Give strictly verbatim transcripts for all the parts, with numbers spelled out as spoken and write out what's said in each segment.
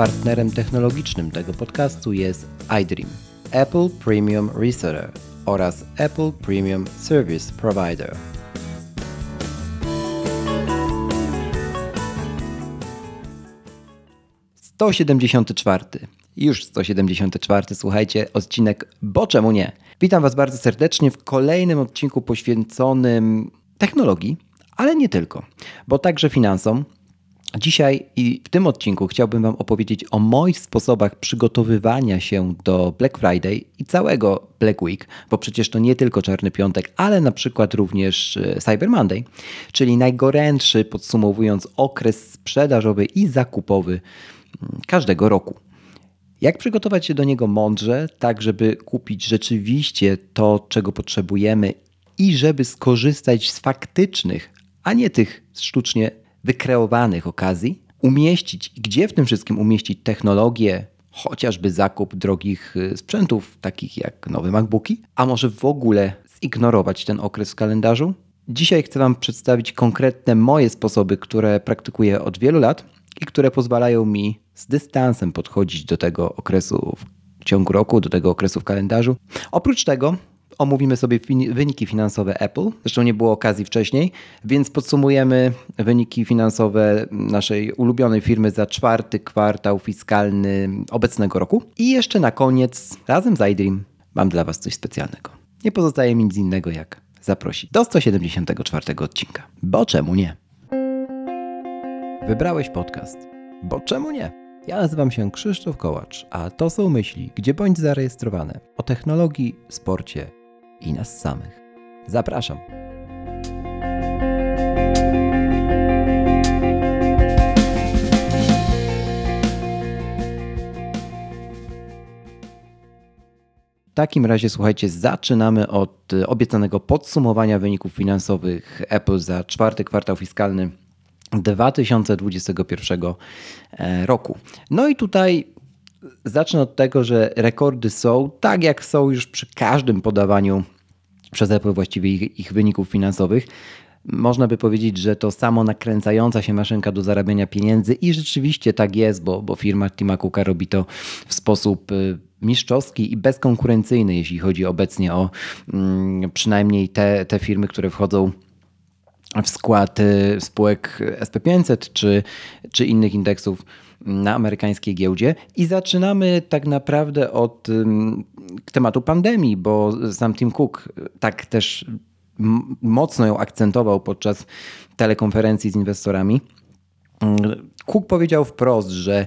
Partnerem technologicznym tego podcastu jest iDream, Apple Premium Reseller oraz Apple Premium Service Provider. sto siedemdziesiąty czwarty. Już sto siedemdziesiąty czwarty, słuchajcie, odcinek Bo czemu nie? Witam Was bardzo serdecznie w kolejnym odcinku poświęconym technologii, ale nie tylko, bo także finansom. Dzisiaj i w tym odcinku chciałbym Wam opowiedzieć o moich sposobach przygotowywania się do Black Friday i całego Black Week, bo przecież to nie tylko Czarny Piątek, ale na przykład również Cyber Monday, czyli najgorętszy, podsumowując, okres sprzedażowy i zakupowy każdego roku. Jak przygotować się do niego mądrze, tak żeby kupić rzeczywiście to, czego potrzebujemy i żeby skorzystać z faktycznych, a nie tych sztucznie wykreowanych okazji, umieścić, gdzie w tym wszystkim umieścić technologię, chociażby zakup drogich sprzętów, takich jak nowe MacBooki, a może w ogóle zignorować ten okres w kalendarzu? Dzisiaj chcę Wam przedstawić konkretne moje sposoby, które praktykuję od wielu lat i które pozwalają mi z dystansem podchodzić do tego okresu w ciągu roku, do tego okresu w kalendarzu. Oprócz tego omówimy sobie wyniki finansowe Apple, zresztą nie było okazji wcześniej, więc podsumujemy wyniki finansowe naszej ulubionej firmy za czwarty kwartał fiskalny obecnego roku. I jeszcze na koniec, razem z iDream, mam dla Was coś specjalnego. Nie pozostaje mi nic innego jak zaprosić do sto siedemdziesiątego czwartego odcinka. Bo czemu nie? Wybrałeś podcast. Bo czemu nie? Ja nazywam się Krzysztof Kołacz, a to są myśli, gdzie bądź zarejestrowane o technologii, sporcie i nas samych. Zapraszam. W takim razie, słuchajcie, zaczynamy od obiecanego podsumowania wyników finansowych Apple za czwarty kwartał fiskalny dwa tysiące dwudziestego pierwszego roku. No i tutaj zacznę od tego, że rekordy są tak jak są już przy każdym podawaniu przez Apple właściwie ich, ich wyników finansowych. Można by powiedzieć, że to samo nakręcająca się maszynka do zarabiania pieniędzy i rzeczywiście tak jest, bo, bo firma Tima Cooka robi to w sposób mistrzowski i bezkonkurencyjny, jeśli chodzi obecnie o mm, przynajmniej te, te firmy, które wchodzą w skład spółek S and P pięćset czy, czy innych indeksów na amerykańskiej giełdzie. I zaczynamy tak naprawdę od um, tematu pandemii, bo sam Tim Cook tak też m- mocno ją akcentował podczas telekonferencji z inwestorami. Cook powiedział wprost, że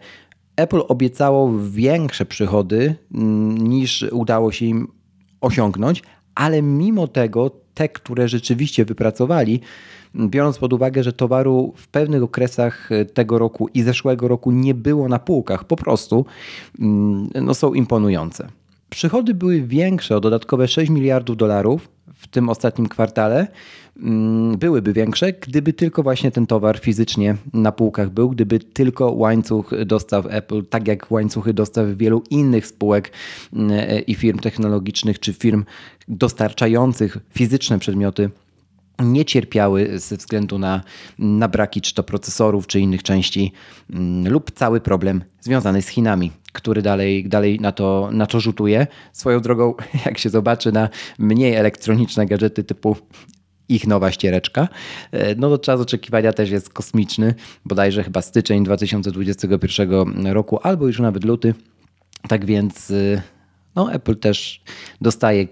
Apple obiecało większe przychody m, niż udało się im osiągnąć, ale mimo tego te, które rzeczywiście wypracowali, biorąc pod uwagę, że towaru w pewnych okresach tego roku i zeszłego roku nie było na półkach, po prostu no, są imponujące. Przychody były większe o dodatkowe sześć miliardów dolarów w tym ostatnim kwartale. Byłyby większe, gdyby tylko właśnie ten towar fizycznie na półkach był, gdyby tylko łańcuch dostaw Apple, tak jak łańcuchy dostaw wielu innych spółek i firm technologicznych, czy firm dostarczających fizyczne przedmioty, nie cierpiały ze względu na, na braki czy to procesorów, czy innych części lub cały problem związany z Chinami, który dalej, dalej na, to, na to rzutuje. Swoją drogą, jak się zobaczy na mniej elektroniczne gadżety typu ich nowa ściereczka, no to czas oczekiwania też jest kosmiczny, bodajże chyba styczeń dwa tysiące dwudziestego pierwszego roku albo już nawet luty. Tak więc no, Apple też dostaje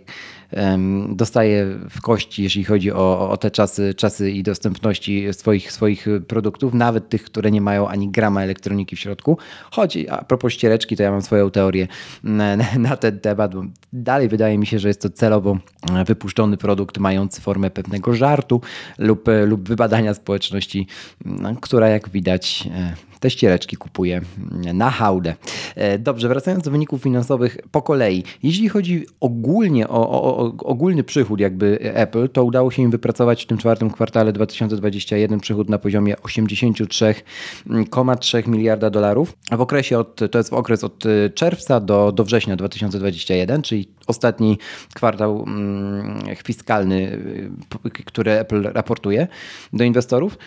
dostaje w kości, jeśli chodzi o, o te czasy, czasy i dostępności swoich, swoich produktów, nawet tych, które nie mają ani grama elektroniki w środku. Choć a propos ściereczki, to ja mam swoją teorię na, na ten temat. Bo dalej wydaje mi się, że jest to celowo wypuszczony produkt mający formę pewnego żartu lub, lub wybadania społeczności, która jak widać te ściereczki kupuje na hałdę. Dobrze, wracając do wyników finansowych po kolei. Jeśli chodzi ogólnie o, o, o ogólny przychód jakby Apple, to udało się im wypracować w tym czwartym kwartale dwa tysiące dwudziestego pierwszego przychód na poziomie osiemdziesiąt trzy przecinek trzy miliarda dolarów. W okresie od, to jest w okres od czerwca do, do września dwa tysiące dwudziestego pierwszego, czyli ostatni kwartał mm, fiskalny, który Apple raportuje do inwestorów.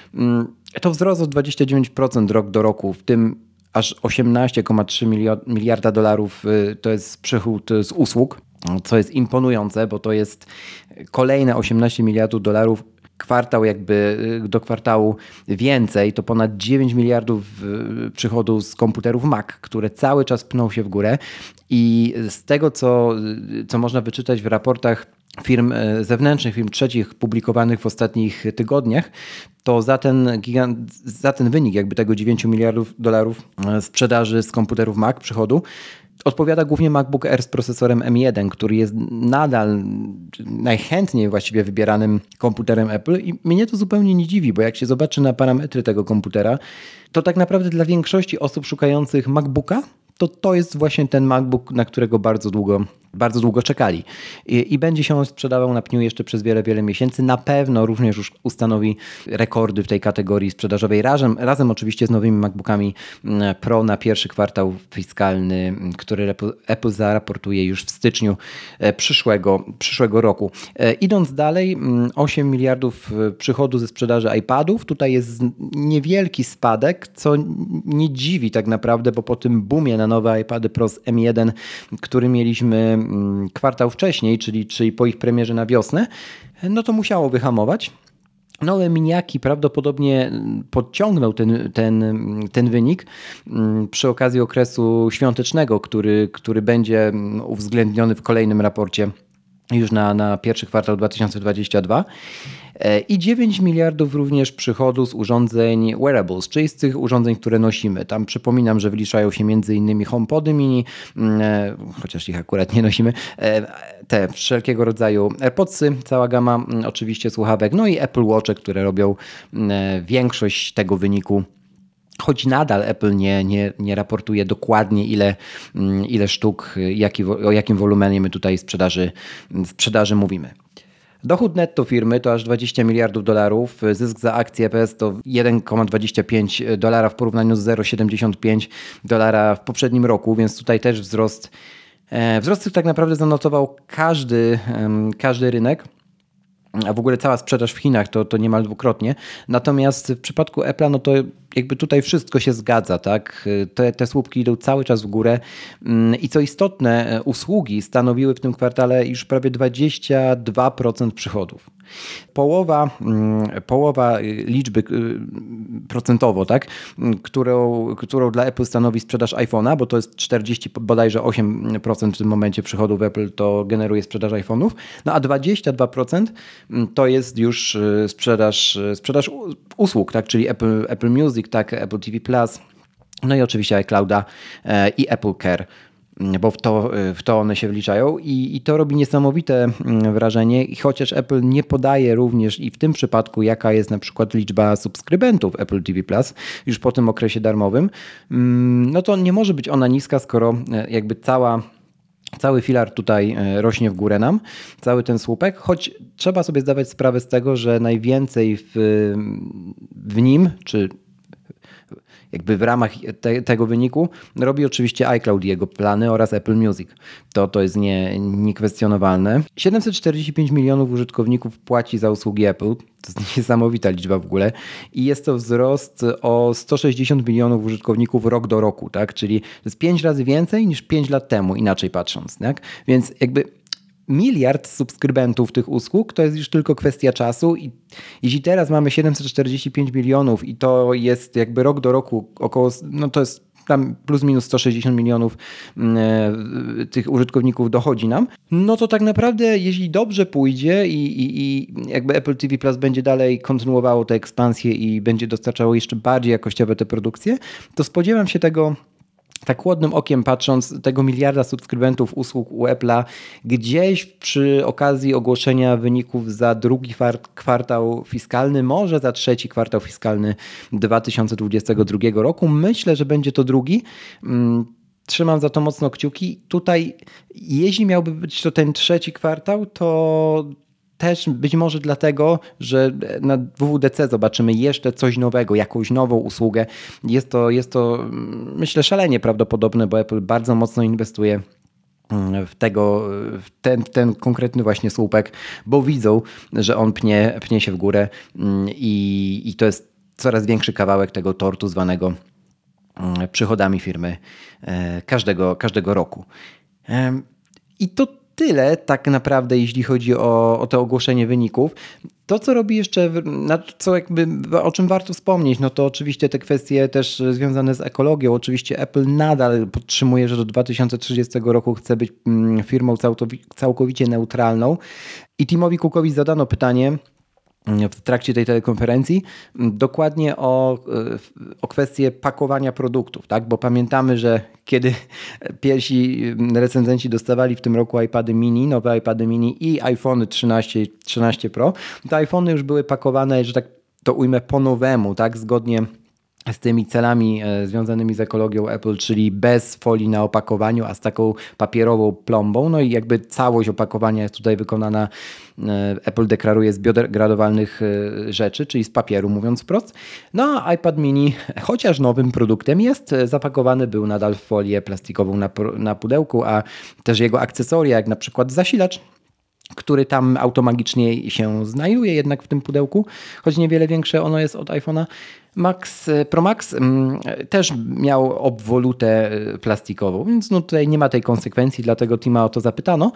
To wzrost o dwadzieścia dziewięć procent rok do roku, w tym aż osiemnaście przecinek trzy miliarda dolarów to jest przychód z usług, co jest imponujące, bo to jest kolejne osiemnaście miliardów dolarów kwartał jakby do kwartału więcej, to ponad dziewięć miliardów przychodu z komputerów Mac, które cały czas pną się w górę i z tego, co, co można wyczytać w raportach firm zewnętrznych, firm trzecich publikowanych w ostatnich tygodniach, to za ten, gigant, za ten wynik jakby tego dziewięć miliardów dolarów sprzedaży z komputerów Mac przychodu odpowiada głównie MacBook Air z procesorem M jeden, który jest nadal najchętniej właściwie wybieranym komputerem Apple i mnie to zupełnie nie dziwi, bo jak się zobaczy na parametry tego komputera, to tak naprawdę dla większości osób szukających MacBooka, to to jest właśnie ten MacBook, na którego bardzo długo, bardzo długo czekali. I, i będzie się on sprzedawał na pniu jeszcze przez wiele, wiele miesięcy. Na pewno również już ustanowi rekordy w tej kategorii sprzedażowej. Razem, razem oczywiście z nowymi MacBookami Pro na pierwszy kwartał fiskalny, który Apple zaraportuje już w styczniu przyszłego, przyszłego roku. Idąc dalej, osiem miliardów przychodu ze sprzedaży iPadów. Tutaj jest niewielki spadek, co nie dziwi tak naprawdę, bo po tym boomie na nowe iPady Pro z M jeden, który mieliśmy kwartał wcześniej, czyli, czyli po ich premierze na wiosnę, no to musiało wyhamować. Nowe miniaki prawdopodobnie podciągnął ten, ten, ten wynik przy okazji okresu świątecznego, który, który będzie uwzględniony w kolejnym raporcie już na, na pierwszy kwartał dwa tysiące dwudziesty drugi. I dziewięć miliardów również przychodu z urządzeń wearables, czyli z tych urządzeń, które nosimy. Tam przypominam, że wliczają się m.in. HomePody mini, chociaż ich akurat nie nosimy, te wszelkiego rodzaju AirPodsy, cała gama oczywiście słuchawek, no i Apple Watche, które robią większość tego wyniku. Choć nadal Apple nie, nie, nie raportuje dokładnie ile, ile sztuk, jaki, o jakim wolumenie my tutaj sprzedaży, sprzedaży mówimy. Dochód netto firmy to aż dwadzieścia miliardów dolarów, zysk za akcję E P S to jeden przecinek dwadzieścia pięć dolara w porównaniu z zero przecinek siedemdziesiąt pięć dolara w poprzednim roku, więc tutaj też wzrost, wzrost tak naprawdę zanotował każdy, każdy rynek. A w ogóle cała sprzedaż w Chinach to, to niemal dwukrotnie. Natomiast w przypadku Apple'a no to jakby tutaj wszystko się zgadza, tak? Te, te słupki idą cały czas w górę i co istotne, usługi stanowiły w tym kwartale już prawie dwadzieścia dwa procent przychodów. Połowa, połowa liczby procentowo, tak? którą, którą dla Apple stanowi sprzedaż iPhone'a, bo to jest czterdzieści, bodajże osiem procent w tym momencie przychodów Apple to generuje sprzedaż iPhone'ów, no a dwadzieścia dwa procent to jest już sprzedaż, sprzedaż usług, tak? Czyli Apple, Apple Music, tak? Apple T V Plus, no i oczywiście iClouda i Apple Care, bo w to, w to one się wliczają i, i to robi niesamowite wrażenie i chociaż Apple nie podaje również i w tym przypadku jaka jest na przykład liczba subskrybentów Apple T V Plus już po tym okresie darmowym, no to nie może być ona niska, skoro jakby cała Cały filar tutaj rośnie w górę nam, cały ten słupek, choć trzeba sobie zdawać sprawę z tego, że najwięcej w, w nim, czy jakby w ramach te, tego wyniku, robi oczywiście iCloud i jego plany oraz Apple Music. To, to jest nie, niekwestionowalne. siedemset czterdzieści pięć milionów użytkowników płaci za usługi Apple. To jest niesamowita liczba w ogóle i jest to wzrost o sto sześćdziesiąt milionów użytkowników rok do roku, tak? Czyli to jest pięć razy więcej niż pięć lat temu, inaczej patrząc, tak? Więc jakby miliard subskrybentów tych usług to jest już tylko kwestia czasu i jeśli teraz mamy siedemset czterdzieści pięć milionów i to jest jakby rok do roku około, no to jest tam plus minus sto sześćdziesiąt milionów y, tych użytkowników dochodzi nam, no to tak naprawdę jeśli dobrze pójdzie i, i, i jakby Apple T V Plus będzie dalej kontynuowało tę ekspansję i będzie dostarczało jeszcze bardziej jakościowe te produkcje, to spodziewam się tego, tak chłodnym okiem patrząc, tego miliarda subskrybentów usług u Apple'a gdzieś przy okazji ogłoszenia wyników za drugi kwartał fiskalny, może za trzeci kwartał fiskalny dwa tysiące dwudziestego drugiego roku. Myślę, że będzie to drugi. Trzymam za to mocno kciuki. Tutaj, jeśli miałby być to ten trzeci kwartał, to też być może dlatego, że na W W D C zobaczymy jeszcze coś nowego, jakąś nową usługę. Jest to, jest to myślę, szalenie prawdopodobne, bo Apple bardzo mocno inwestuje w, tego, w ten, ten konkretny właśnie słupek, bo widzą, że on pnie, pnie się w górę i, i to jest coraz większy kawałek tego tortu zwanego przychodami firmy każdego, każdego roku. I to tyle tak naprawdę, jeśli chodzi o, o to ogłoszenie wyników. To, co robi jeszcze, co jakby, o czym warto wspomnieć, no to oczywiście te kwestie też związane z ekologią. Oczywiście Apple nadal podtrzymuje, że do dwa tysiące trzydziestego roku chce być firmą całkowicie neutralną. I Timowi Cookowi zadano pytanie w trakcie tej telekonferencji dokładnie o, o kwestię pakowania produktów, tak? Bo pamiętamy, że kiedy pierwsi recenzenci dostawali w tym roku iPady mini, nowe iPady mini i iPhone trzynaście i trzynaście Pro, te iPhony już były pakowane, że tak to ujmę, po nowemu, tak? Zgodnie z tymi celami związanymi z ekologią Apple, czyli bez folii na opakowaniu, a z taką papierową plombą. No i jakby całość opakowania jest tutaj wykonana, Apple deklaruje, z biodegradowalnych rzeczy, czyli z papieru, mówiąc wprost. No a iPad mini, chociaż nowym produktem jest, zapakowany był nadal w folię plastikową na, na pudełku, a też jego akcesoria, jak na przykład zasilacz, który tam automagicznie się znajduje jednak w tym pudełku, choć niewiele większe ono jest od iPhone'a Max, Pro Max, też miał obwolutę plastikową, więc no tutaj nie ma tej konsekwencji, dlatego Tima o to zapytano.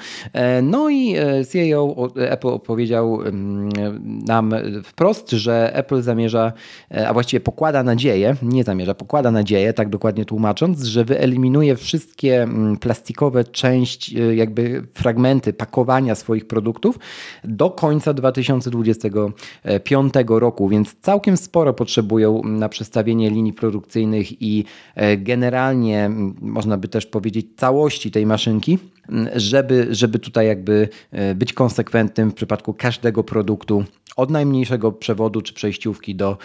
No i C E O Apple opowiedział nam wprost, że Apple zamierza, a właściwie pokłada nadzieję, nie zamierza, pokłada nadzieję, tak dokładnie tłumacząc, że wyeliminuje wszystkie plastikowe części, jakby fragmenty pakowania swoich produktów do końca dwa tysiące dwudziestego piątego roku, więc całkiem sporo potrzebują na przestawienie linii produkcyjnych i generalnie, można by też powiedzieć, całości tej maszynki, żeby, żeby tutaj jakby być konsekwentnym w przypadku każdego produktu, od najmniejszego przewodu czy przejściówki do,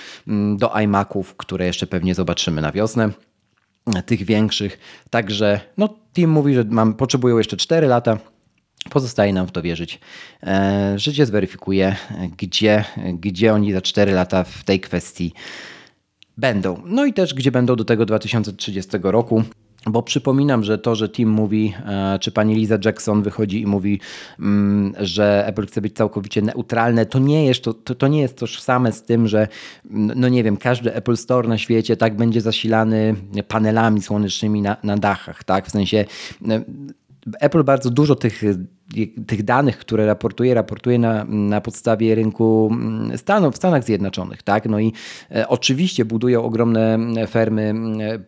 do iMaców, które jeszcze pewnie zobaczymy na wiosnę, tych większych. Także no, Tim mówi, że mam, potrzebują jeszcze cztery lata. Pozostaje nam w to wierzyć. Życie zweryfikuje, gdzie, gdzie oni za cztery lata w tej kwestii będą. No i też gdzie będą do tego dwa tysiące trzydziestego roku. Bo przypominam, że to, że Tim mówi, czy pani Lisa Jackson wychodzi i mówi, że Apple chce być całkowicie neutralne, to nie jest, to, to nie jest tożsame z tym, że no nie wiem, każdy Apple Store na świecie tak będzie zasilany panelami słonecznymi na, na dachach, tak? W sensie Apple bardzo dużo tych, tych danych, które raportuje, raportuje na, na podstawie rynku Stanów, w Stanach Zjednoczonych, tak? No i e, oczywiście budują ogromne fermy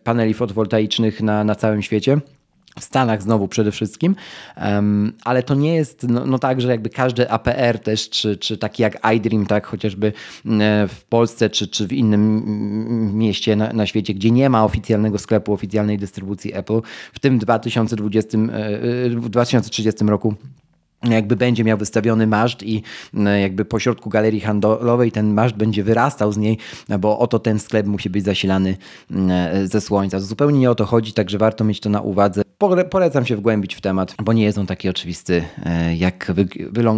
paneli fotowoltaicznych na, na całym świecie. W Stanach znowu przede wszystkim, um, ale to nie jest no, no tak, że jakby każdy A P R też, czy, czy taki jak iDream, tak, chociażby w Polsce, czy, czy w innym mieście na, na świecie, gdzie nie ma oficjalnego sklepu, oficjalnej dystrybucji Apple, w tym dwa tysiące dwudziestym, w dwa tysiące trzydziestym roku jakby będzie miał wystawiony maszt i jakby po środku galerii handlowej ten maszt będzie wyrastał z niej, bo oto ten sklep musi być zasilany ze słońca. Zupełnie nie o to chodzi, także warto mieć to na uwadze. Polecam się wgłębić w temat, bo nie jest on taki oczywisty, jak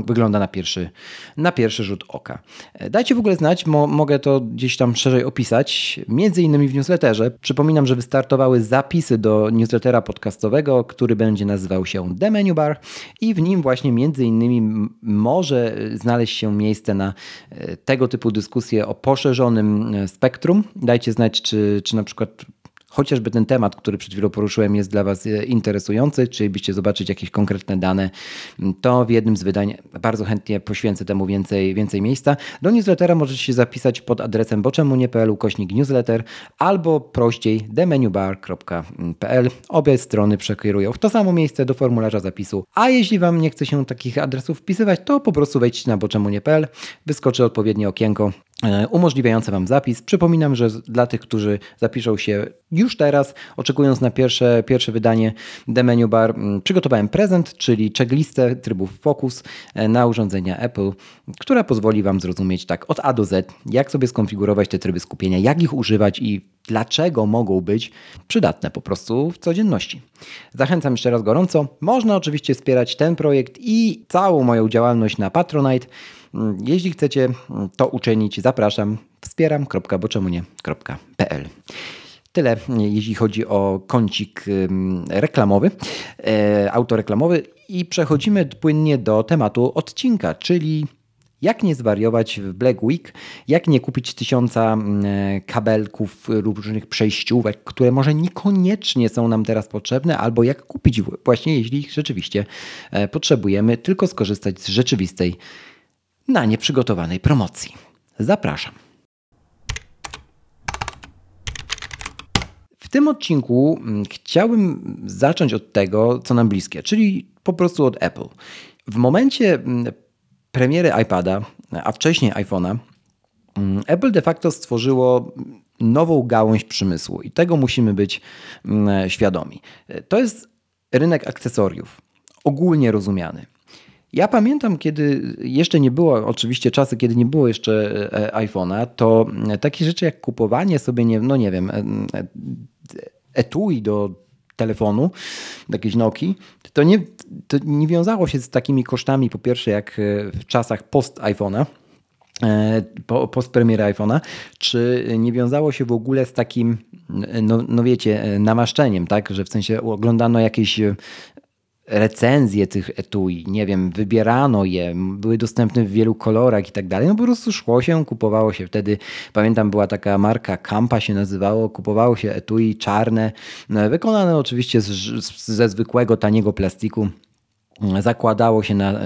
wygląda na pierwszy, na pierwszy rzut oka. Dajcie w ogóle znać, mo- mogę to gdzieś tam szerzej opisać, między innymi w newsletterze. Przypominam, że wystartowały zapisy do newslettera podcastowego, który będzie nazywał się The Menu Bar i w nim właśnie między innymi może znaleźć się miejsce na tego typu dyskusje o poszerzonym spektrum. Dajcie znać, czy, czy na przykład chociażby ten temat, który przed chwilą poruszyłem, jest dla Was interesujący, czy byście zobaczyć jakieś konkretne dane, to w jednym z wydań bardzo chętnie poświęcę temu więcej, więcej miejsca. Do newslettera możecie się zapisać pod adresem boczemunie.pl ukośnik newsletter albo prościej the menu bar kropka p l. Obie strony przekierują w to samo miejsce do formularza zapisu, a jeśli Wam nie chce się takich adresów wpisywać, to po prostu wejdźcie na boczemunie.pl, wyskoczy odpowiednie okienko umożliwiające Wam zapis. Przypominam, że dla tych, którzy zapiszą się już teraz, oczekując na pierwsze, pierwsze wydanie The Menu Bar, przygotowałem prezent, czyli checklistę trybów Focus na urządzenia Apple, która pozwoli Wam zrozumieć tak od A do Z, jak sobie skonfigurować te tryby skupienia, jak ich używać i dlaczego mogą być przydatne po prostu w codzienności. Zachęcam jeszcze raz gorąco. Można oczywiście wspierać ten projekt i całą moją działalność na Patronite. Jeśli chcecie to uczynić, zapraszam, wspieram kropka boczemunie kropka p l. Tyle, jeśli chodzi o kącik reklamowy, autoreklamowy i przechodzimy płynnie do tematu odcinka, czyli Jak nie zwariować w Black Week? Jak nie kupić tysiąca kabelków różnych przejściówek, które może niekoniecznie są nam teraz potrzebne, albo jak kupić właśnie, jeśli ich rzeczywiście potrzebujemy, tylko skorzystać z rzeczywistej, na nieprzygotowanej promocji. Zapraszam. W tym odcinku chciałbym zacząć od tego, co nam bliskie, czyli po prostu od Apple. W momencie premiery iPada, a wcześniej iPhone'a, Apple de facto stworzyło nową gałąź przemysłu i tego musimy być świadomi. To jest rynek akcesoriów, ogólnie rozumiany. Ja pamiętam, kiedy jeszcze nie było, oczywiście czasy, kiedy nie było jeszcze iPhone'a, to takie rzeczy jak kupowanie sobie, nie, no nie wiem, etui do telefonu, jakiejś Nokii, to nie, to nie wiązało się z takimi kosztami, po pierwsze jak w czasach post iPhone'a, po, post premiery iPhone'a, czy nie wiązało się w ogóle z takim, no, no wiecie, namaszczeniem, tak, że w sensie oglądano jakieś recenzje tych etui, nie wiem, wybierano je, były dostępne w wielu kolorach i tak dalej. No po prostu szło się, kupowało się wtedy. Pamiętam, była taka marka, Kampa się nazywało, kupowało się etui czarne, wykonane oczywiście z, ze zwykłego, taniego plastiku. Zakładało się na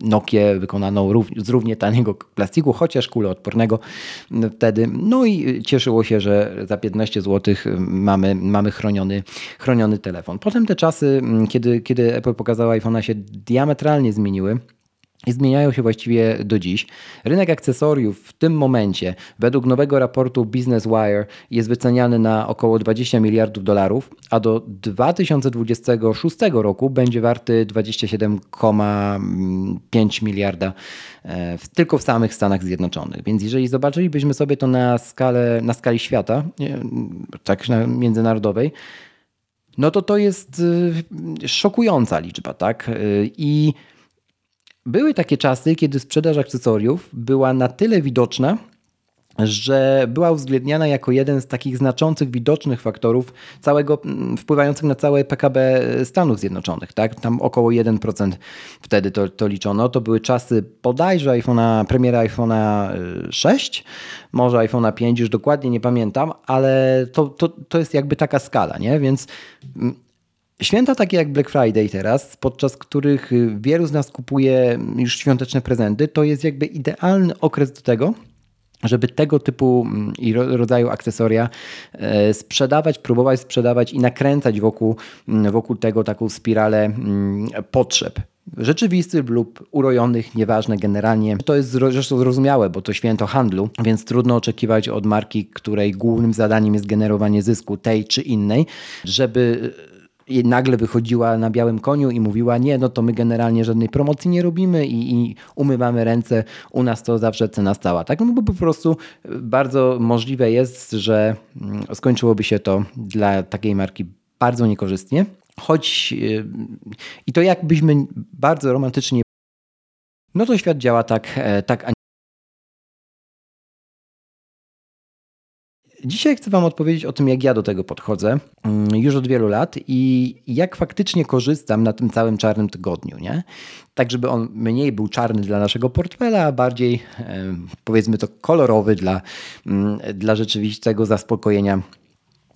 Nokię wykonaną z równie taniego plastiku, chociaż kuloodpornego wtedy. No i cieszyło się, że za piętnaście złotych mamy, mamy chroniony, chroniony telefon. Potem te czasy, kiedy, kiedy Apple pokazała iPhone'a, się diametralnie zmieniły i zmieniają się właściwie do dziś. Rynek akcesoriów w tym momencie według nowego raportu Business Wire jest wyceniany na około dwadzieścia miliardów dolarów, a do dwa tysiące dwudziestego szóstego roku będzie warty dwadzieścia siedem przecinek pięć miliarda w, tylko w samych Stanach Zjednoczonych. Więc jeżeli zobaczylibyśmy sobie to na skalę, na skali świata, tak na międzynarodowej, no to to jest szokująca liczba, tak? I były takie czasy, kiedy sprzedaż akcesoriów była na tyle widoczna, że była uwzględniana jako jeden z takich znaczących, widocznych faktorów całego, wpływających na całe P K B Stanów Zjednoczonych. Tak? Tam około jeden procent wtedy to, to liczono. To były czasy bodajże iPhone'a, premiera iPhone'a sześć, może iPhone'a pięć, już dokładnie nie pamiętam, ale to, to, to jest jakby taka skala, nie? Więc święta takie jak Black Friday teraz, podczas których wielu z nas kupuje już świąteczne prezenty, to jest jakby idealny okres do tego, żeby tego typu i rodzaju akcesoria sprzedawać, próbować sprzedawać i nakręcać wokół, wokół tego taką spiralę potrzeb. Rzeczywistych lub urojonych, nieważne generalnie. To jest zresztą zrozumiałe, bo to święto handlu, więc trudno oczekiwać od marki, której głównym zadaniem jest generowanie zysku tej czy innej, żeby i nagle wychodziła na białym koniu i mówiła: nie, no to my generalnie żadnej promocji nie robimy i, i umywamy ręce, u nas to zawsze cena stała. Tak, no bo po prostu bardzo możliwe jest, że skończyłoby się to dla takiej marki bardzo niekorzystnie, choć i to jakbyśmy bardzo romantycznie, no to świat działa tak, tak, a nie. Dzisiaj chcę Wam odpowiedzieć o tym, jak ja do tego podchodzę już od wielu lat i jak faktycznie korzystam na tym całym czarnym tygodniu, nie? Tak, żeby on mniej był czarny dla naszego portfela, a bardziej, powiedzmy to, kolorowy dla, dla rzeczywistego zaspokojenia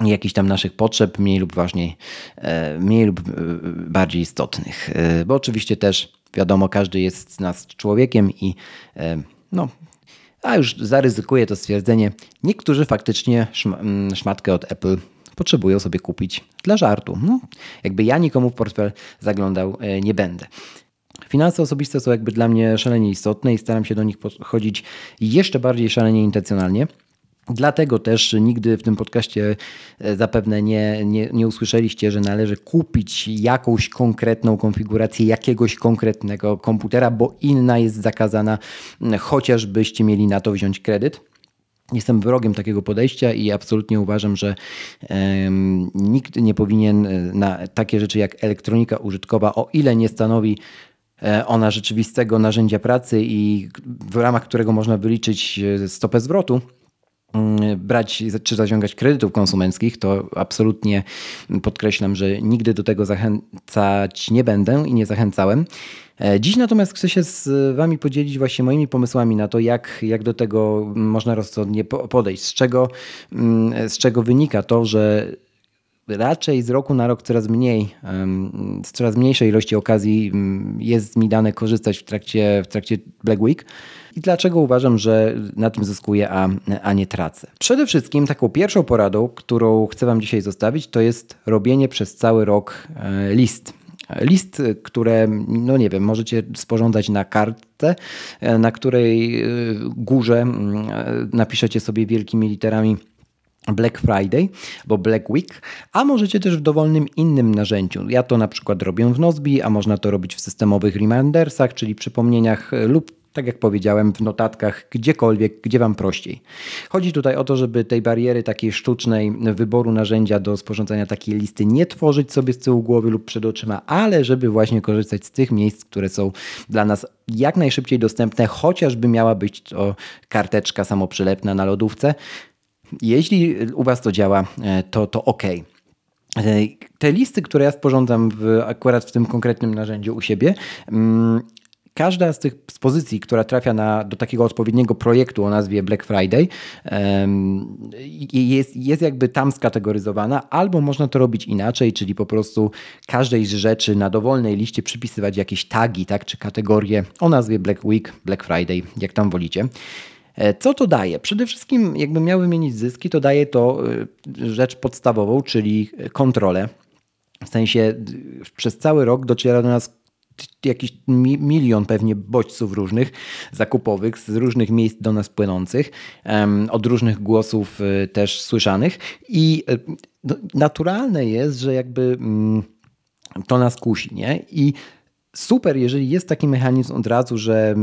jakichś tam naszych potrzeb, mniej lub ważniej, mniej lub bardziej istotnych. Bo oczywiście też, wiadomo, każdy jest z nas człowiekiem i no... A już zaryzykuję to stwierdzenie, niektórzy faktycznie szm- szmatkę od Apple potrzebują sobie kupić dla żartu. No, jakby ja nikomu w portfel zaglądał e, nie będę. Finanse osobiste są jakby dla mnie szalenie istotne i staram się do nich podchodzić jeszcze bardziej szalenie intencjonalnie. Dlatego też nigdy w tym podcaście zapewne nie, nie, nie usłyszeliście, że należy kupić jakąś konkretną konfigurację jakiegoś konkretnego komputera, bo inna jest zakazana, chociażbyście mieli na to wziąć kredyt. Jestem wrogiem takiego podejścia i absolutnie uważam, że um, nikt nie powinien na takie rzeczy jak elektronika użytkowa, o ile nie stanowi ona rzeczywistego narzędzia pracy i w ramach którego można wyliczyć stopę zwrotu, brać czy zaciągać kredytów konsumenckich, to absolutnie podkreślam, że nigdy do tego zachęcać nie będę i nie zachęcałem. Dziś natomiast chcę się z wami podzielić właśnie moimi pomysłami na to, jak, jak do tego można rozsądnie podejść, z czego, z czego wynika to, że raczej z roku na rok coraz mniej, z coraz mniejszej ilości okazji jest mi dane korzystać w trakcie, w trakcie Black Week. I dlaczego uważam, że na tym zyskuję, a, a nie tracę? Przede wszystkim taką pierwszą poradą, którą chcę wam dzisiaj zostawić, to jest robienie przez cały rok list. List, które, no nie wiem, możecie sporządzać na kartce, na której górze napiszecie sobie wielkimi literami Black Friday, bo Black Week, a możecie też w dowolnym innym narzędziu. Ja to na przykład robię w Nozbi, a można to robić w systemowych remindersach, czyli przypomnieniach lub, tak jak powiedziałem, w notatkach, gdziekolwiek, gdzie wam prościej. Chodzi tutaj o to, żeby tej bariery takiej sztucznej wyboru narzędzia do sporządzania takiej listy nie tworzyć sobie z tyłu głowy lub przed oczyma, ale żeby właśnie korzystać z tych miejsc, które są dla nas jak najszybciej dostępne, chociażby miała być to karteczka samoprzylepna na lodówce. Jeśli u was to działa, to, to ok. Te listy, które ja sporządzam w, akurat w tym konkretnym narzędziu u siebie, mm, każda z tych pozycji, która trafia na, do takiego odpowiedniego projektu o nazwie Black Friday, um, jest, jest jakby tam skategoryzowana, albo można to robić inaczej, czyli po prostu każdej z rzeczy na dowolnej liście przypisywać jakieś tagi, tak, czy kategorie o nazwie Black Week, Black Friday, jak tam wolicie. Co to daje? Przede wszystkim, jakbym miał wymienić zyski, to daje to rzecz podstawową, czyli kontrolę. W sensie przez cały rok dociera do nas jakiś milion pewnie bodźców różnych, zakupowych, z różnych miejsc do nas płynących, od różnych głosów też słyszanych i naturalne jest, że jakby to nas kusi, nie? I super, jeżeli jest taki mechanizm od razu, że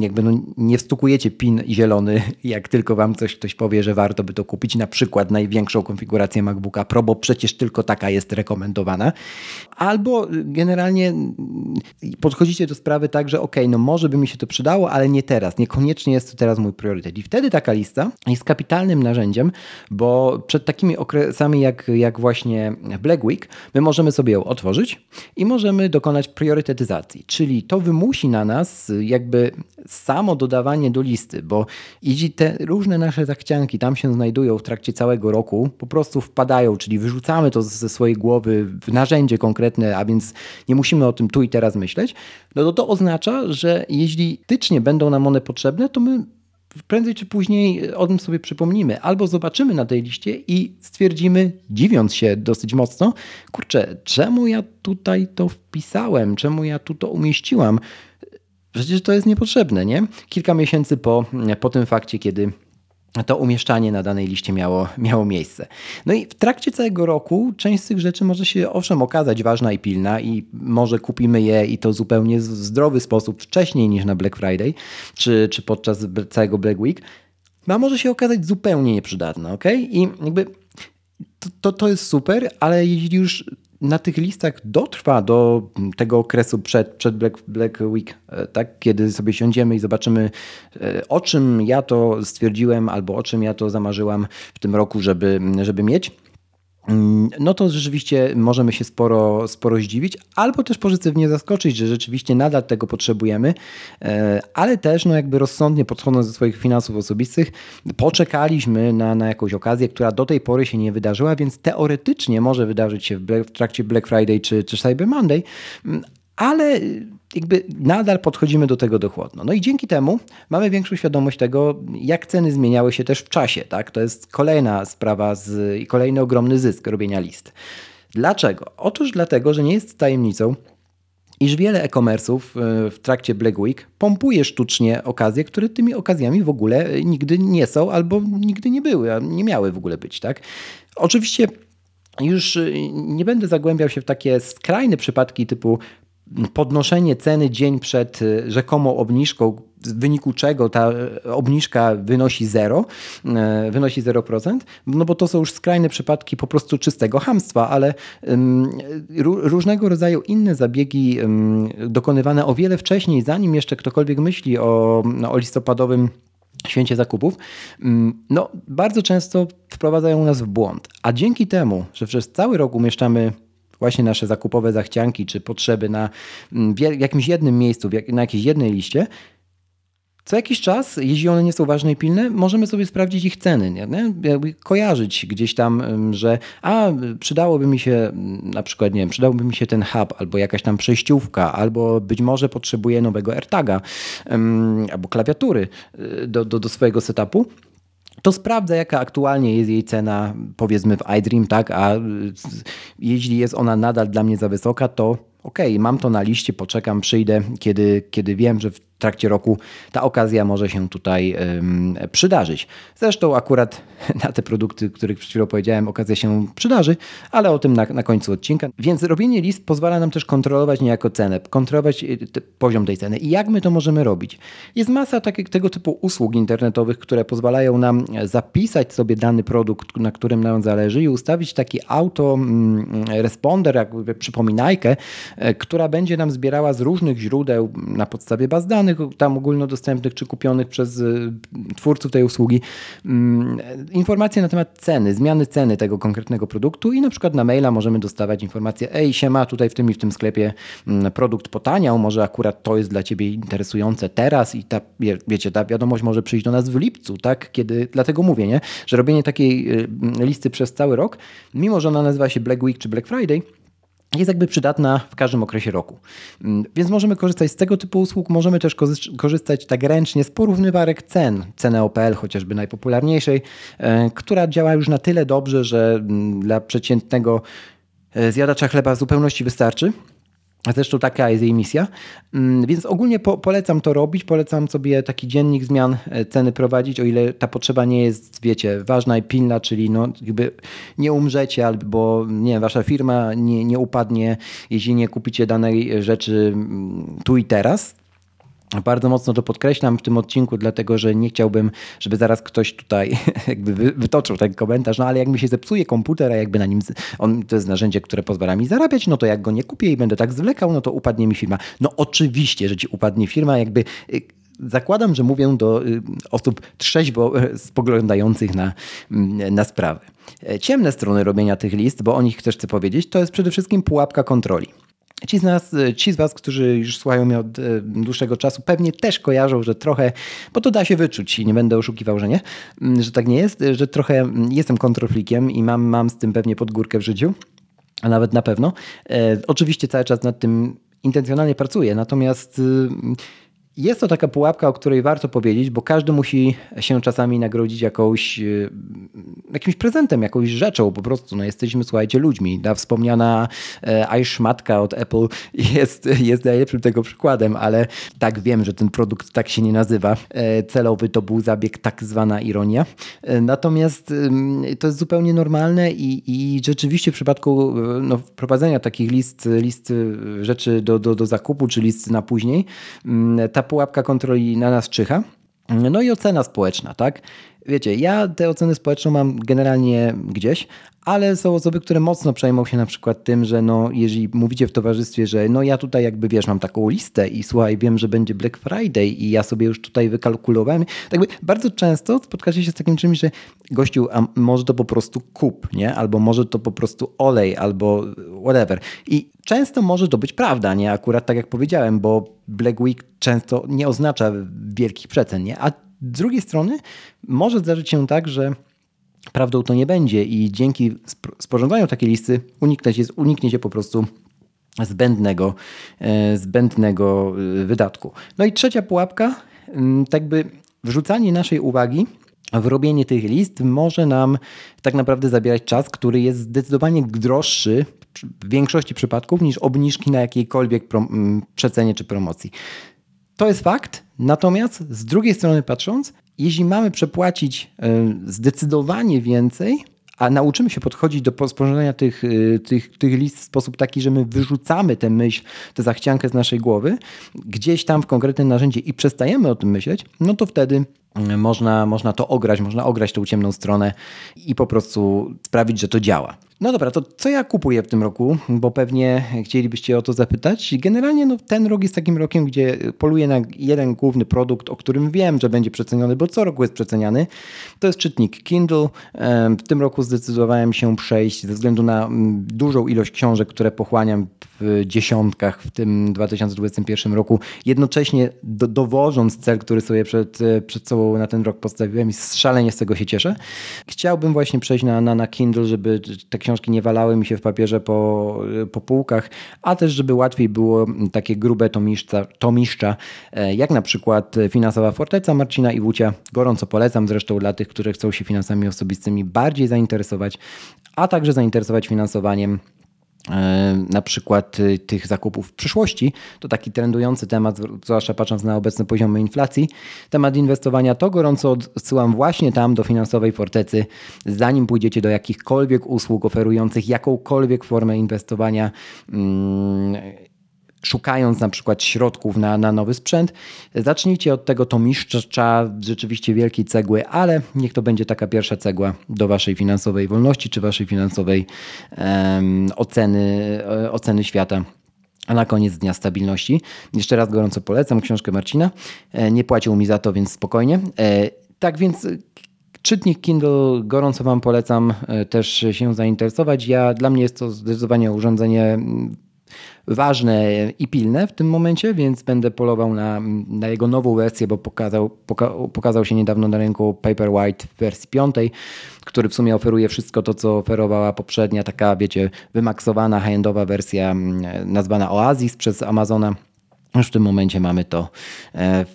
jakby no nie wstukujecie pin zielony, jak tylko wam coś ktoś powie, że warto by to kupić, na przykład największą konfigurację MacBooka Pro, bo przecież tylko taka jest rekomendowana. Albo generalnie podchodzicie do sprawy tak, że okej, okay, no może by mi się to przydało, ale nie teraz, niekoniecznie jest to teraz mój priorytet. I wtedy taka lista jest kapitalnym narzędziem, bo przed takimi okresami jak, jak właśnie Black Week, my możemy sobie ją otworzyć i możemy dokonać priorytetyzacji. Czyli to wymusi na nas jakby samo dodawanie do listy, bo jeśli te różne nasze zachcianki tam się znajdują w trakcie całego roku, po prostu wpadają, czyli wyrzucamy to ze swojej głowy w narzędzie konkretne, a więc nie musimy o tym tu i teraz myśleć, no to to oznacza, że jeśli faktycznie będą nam one potrzebne, to my prędzej czy później o tym sobie przypomnimy albo zobaczymy na tej liście i stwierdzimy, dziwiąc się dosyć mocno, kurczę, czemu ja tutaj to wpisałem, czemu ja tu to umieściłam? Przecież to jest niepotrzebne, nie? Kilka miesięcy po, po tym fakcie, kiedy to umieszczanie na danej liście miało, miało miejsce. No i w trakcie całego roku część z tych rzeczy może się owszem okazać ważna i pilna i może kupimy je i to zupełnie w zdrowy sposób wcześniej niż na Black Friday czy, czy podczas całego Black Week, a może się okazać zupełnie nieprzydatna, ok? I jakby to, to, to jest super, ale jeśli już na tych listach dotrwa do tego okresu przed, przed Black, Black Week, tak, kiedy sobie siądziemy i zobaczymy, o czym ja to stwierdziłem albo o czym ja to zamarzyłam w tym roku, żeby, żeby mieć, no to rzeczywiście możemy się sporo, sporo zdziwić albo też pozytywnie zaskoczyć, że rzeczywiście nadal tego potrzebujemy, ale też no jakby rozsądnie podchodząc do swoich finansów osobistych, poczekaliśmy na, na jakąś okazję, która do tej pory się nie wydarzyła, więc teoretycznie może wydarzyć się w, Black, w trakcie Black Friday czy, czy Cyber Monday, ale jakby nadal podchodzimy do tego dochłodno. No i dzięki temu mamy większą świadomość tego, jak ceny zmieniały się też w czasie, tak? To jest kolejna sprawa i kolejny ogromny zysk robienia list. Dlaczego? Otóż dlatego, że nie jest tajemnicą, iż wiele e-commerce'ów w trakcie Black Week pompuje sztucznie okazje, które tymi okazjami w ogóle nigdy nie są albo nigdy nie były, a nie miały w ogóle być, tak? Oczywiście już nie będę zagłębiał się w takie skrajne przypadki typu podnoszenie ceny dzień przed rzekomą obniżką, w wyniku czego ta obniżka wynosi zero, wynosi zero procent, no bo to są już skrajne przypadki po prostu czystego chamstwa, ale um, różnego rodzaju inne zabiegi um, dokonywane o wiele wcześniej, zanim jeszcze ktokolwiek myśli o, o listopadowym święcie zakupów, no bardzo często wprowadzają nas w błąd. A dzięki temu, że przez cały rok umieszczamy właśnie nasze zakupowe zachcianki czy potrzeby na w jakimś jednym miejscu, na jakiejś jednej liście, co jakiś czas, jeśli one nie są ważne i pilne, możemy sobie sprawdzić ich ceny, nie? Jakby kojarzyć gdzieś tam, że a przydałoby mi się na przykład, nie wiem, przydałoby mi się ten hub albo jakaś tam przejściówka, albo być może potrzebuję nowego AirTaga albo klawiatury do, do, do swojego setupu. To sprawdza, jaka aktualnie jest jej cena, powiedzmy w iDream, tak? A jeśli jest ona nadal dla mnie za wysoka, to okej, okay, mam to na liście, poczekam, przyjdę, kiedy, kiedy wiem, że w trakcie roku ta okazja może się tutaj ym, przydarzyć. Zresztą akurat na te produkty, o których przed chwilą powiedziałem, okazja się przydarzy, ale o tym na, na końcu odcinka. Więc robienie list pozwala nam też kontrolować niejako cenę, kontrolować te, poziom tej ceny. I jak my to możemy robić? Jest masa takich, tego typu usług internetowych, które pozwalają nam zapisać sobie dany produkt, na którym nam zależy i ustawić taki autoresponder, jakby przypominajkę, która będzie nam zbierała z różnych źródeł na podstawie baz danych, tam ogólnodostępnych czy kupionych przez twórców tej usługi, informacje na temat ceny, zmiany ceny tego konkretnego produktu i na przykład na maila możemy dostawać informacje: ej, siema, tutaj w tym i w tym sklepie produkt potaniał, może akurat to jest dla ciebie interesujące teraz i ta, wiecie, ta wiadomość może przyjść do nas w lipcu, tak, kiedy, dlatego mówię, nie, że robienie takiej listy przez cały rok, mimo że ona nazywa się Black Week czy Black Friday, jest jakby przydatna w każdym okresie roku. Więc możemy korzystać z tego typu usług, możemy też korzystać tak ręcznie z porównywarek cen, Ceneo kropka pe el chociażby najpopularniejszej, która działa już na tyle dobrze, że dla przeciętnego zjadacza chleba w zupełności wystarczy. Zresztą taka jest jej misja, więc ogólnie po, polecam to robić, polecam sobie taki dziennik zmian ceny prowadzić, o ile ta potrzeba nie jest, wiecie, ważna i pilna, czyli no, jakby nie umrzecie albo nie wiem, wasza firma nie, nie upadnie, jeśli nie kupicie danej rzeczy tu i teraz. Bardzo mocno to podkreślam w tym odcinku, dlatego że nie chciałbym, żeby zaraz ktoś tutaj jakby wytoczył ten komentarz, no ale jak mi się zepsuje komputer, a jakby na nim, on, to jest narzędzie, które pozwala mi zarabiać, no to jak go nie kupię i będę tak zwlekał, no to upadnie mi firma. No oczywiście, że ci upadnie firma, jakby zakładam, że mówię do osób trzeźwo spoglądających na, na sprawy. Ciemne strony robienia tych list, bo o nich też chcę powiedzieć, to jest przede wszystkim pułapka kontroli. Ci z nas, ci z was, którzy już słuchają mnie od dłuższego czasu, pewnie też kojarzą, że trochę, bo to da się wyczuć i nie będę oszukiwał, że nie, że tak nie jest, że trochę jestem kontroflikiem i mam, mam z tym pewnie pod górkę w życiu, a nawet na pewno. E, oczywiście cały czas nad tym intencjonalnie pracuję, natomiast e, jest to taka pułapka, o której warto powiedzieć, bo każdy musi się czasami nagrodzić jakąś, jakimś prezentem, jakąś rzeczą po prostu. No jesteśmy, słuchajcie, ludźmi. Ta wspomniana iSzmatka od Apple jest, jest najlepszym tego przykładem, ale tak, wiem, że ten produkt tak się nie nazywa. Celowy to był zabieg, tak zwana ironia. Natomiast to jest zupełnie normalne i, i rzeczywiście w przypadku no, wprowadzenia takich list, list rzeczy do, do, do zakupu czy list na później, ta pułapka kontroli na nas czyha. No i ocena społeczna, tak? Wiecie, ja tę ocenę społeczną mam generalnie gdzieś, ale są osoby, które mocno przejmą się na przykład tym, że no, jeżeli mówicie w towarzystwie, że no ja tutaj jakby wiesz, mam taką listę i słuchaj, wiem, że będzie Black Friday i ja sobie już tutaj wykalkulowałem. Tak by, bardzo często spotkacie się z takim czymś, że gościu, a może to po prostu kup, nie? Albo może to po prostu olej, albo whatever. I często może to być prawda, nie? Akurat tak jak powiedziałem, bo Black Week często nie oznacza wielkich przecen, nie? A z drugiej strony może zdarzyć się tak, że prawdą to nie będzie i dzięki sporządzaniu takiej listy unikniecie, unikniecie po prostu zbędnego, zbędnego wydatku. No i trzecia pułapka, tak by wrzucanie naszej uwagi w robienie tych list może nam tak naprawdę zabierać czas, który jest zdecydowanie droższy w większości przypadków niż obniżki na jakiejkolwiek prom- przecenie czy promocji. To jest fakt, natomiast z drugiej strony patrząc, jeśli mamy przepłacić zdecydowanie więcej, a nauczymy się podchodzić do sporządzania tych, tych, tych list w sposób taki, że my wyrzucamy tę myśl, tę zachciankę z naszej głowy, gdzieś tam w konkretnym narzędzie i przestajemy o tym myśleć, no to wtedy można, można to ograć, można ograć tą ciemną stronę i po prostu sprawić, że to działa. No dobra, to co ja kupuję w tym roku? Bo pewnie chcielibyście o to zapytać. Generalnie no, ten rok jest takim rokiem, gdzie poluję na jeden główny produkt, o którym wiem, że będzie przeceniony, bo co roku jest przeceniany. To jest czytnik Kindle. W tym roku zdecydowałem się przejść ze względu na dużą ilość książek, które pochłaniam w dziesiątkach w tym dwa tysiące dwudziestym pierwszym roku. Jednocześnie do, dowożąc cel, który sobie przed, przed sobą na ten rok postawiłem i szalenie z tego się cieszę. Chciałbym właśnie przejść na, na, na Kindle, żeby te książki nie walały mi się w papierze po, po półkach, a też żeby łatwiej było takie grube tomiszca, tomiszcza, jak na przykład Finansowa Forteca Marcina Iwucia. Gorąco polecam zresztą dla tych, którzy chcą się finansami osobistymi bardziej zainteresować, a także zainteresować finansowaniem na przykład tych zakupów w przyszłości. To taki trendujący temat, zwłaszcza patrząc na obecne poziomy inflacji. Temat inwestowania to gorąco odsyłam właśnie tam do Finansowej Fortecy, zanim pójdziecie do jakichkolwiek usług oferujących jakąkolwiek formę inwestowania, yy, szukając na przykład środków na, na nowy sprzęt. Zacznijcie od tego tomiszcza rzeczywiście wielkiej cegły, ale niech to będzie taka pierwsza cegła do waszej finansowej wolności czy waszej finansowej um, oceny, oceny świata. A na koniec dnia stabilności. Jeszcze raz gorąco polecam książkę Marcina. Nie płacił mi za to, więc spokojnie. Tak więc czytnik Kindle gorąco wam polecam też się zainteresować. Ja, dla mnie jest to zdecydowanie urządzenie ważne i pilne w tym momencie, więc będę polował na, na jego nową wersję, bo pokazał, poka, pokazał się niedawno na rynku Paperwhite w wersji piątej, który w sumie oferuje wszystko to, co oferowała poprzednia, taka wiecie, wymaksowana, high-endowa wersja nazwana Oasis przez Amazona. Już w tym momencie mamy to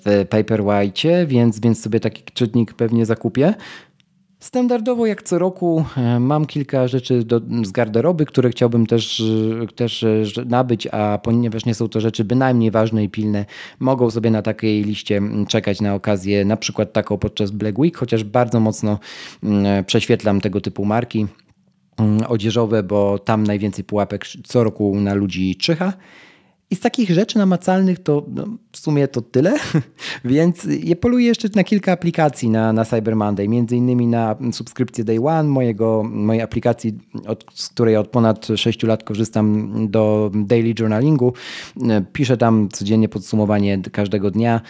w Paperwhite, więc, więc sobie taki czytnik pewnie zakupię. Standardowo jak co roku mam kilka rzeczy do, z garderoby, które chciałbym też, też nabyć, a ponieważ nie są to rzeczy bynajmniej ważne i pilne, mogą sobie na takiej liście czekać na okazję, na przykład taką podczas Black Week, chociaż bardzo mocno prześwietlam tego typu marki odzieżowe, bo tam najwięcej pułapek co roku na ludzi czyha. I z takich rzeczy namacalnych to no, w sumie to tyle, więc je poluję jeszcze na kilka aplikacji na, na Cyber Monday, między innymi na subskrypcję Day One, mojego, mojej aplikacji, od, z której od ponad sześciu lat korzystam do daily journalingu. Piszę tam codziennie podsumowanie każdego dnia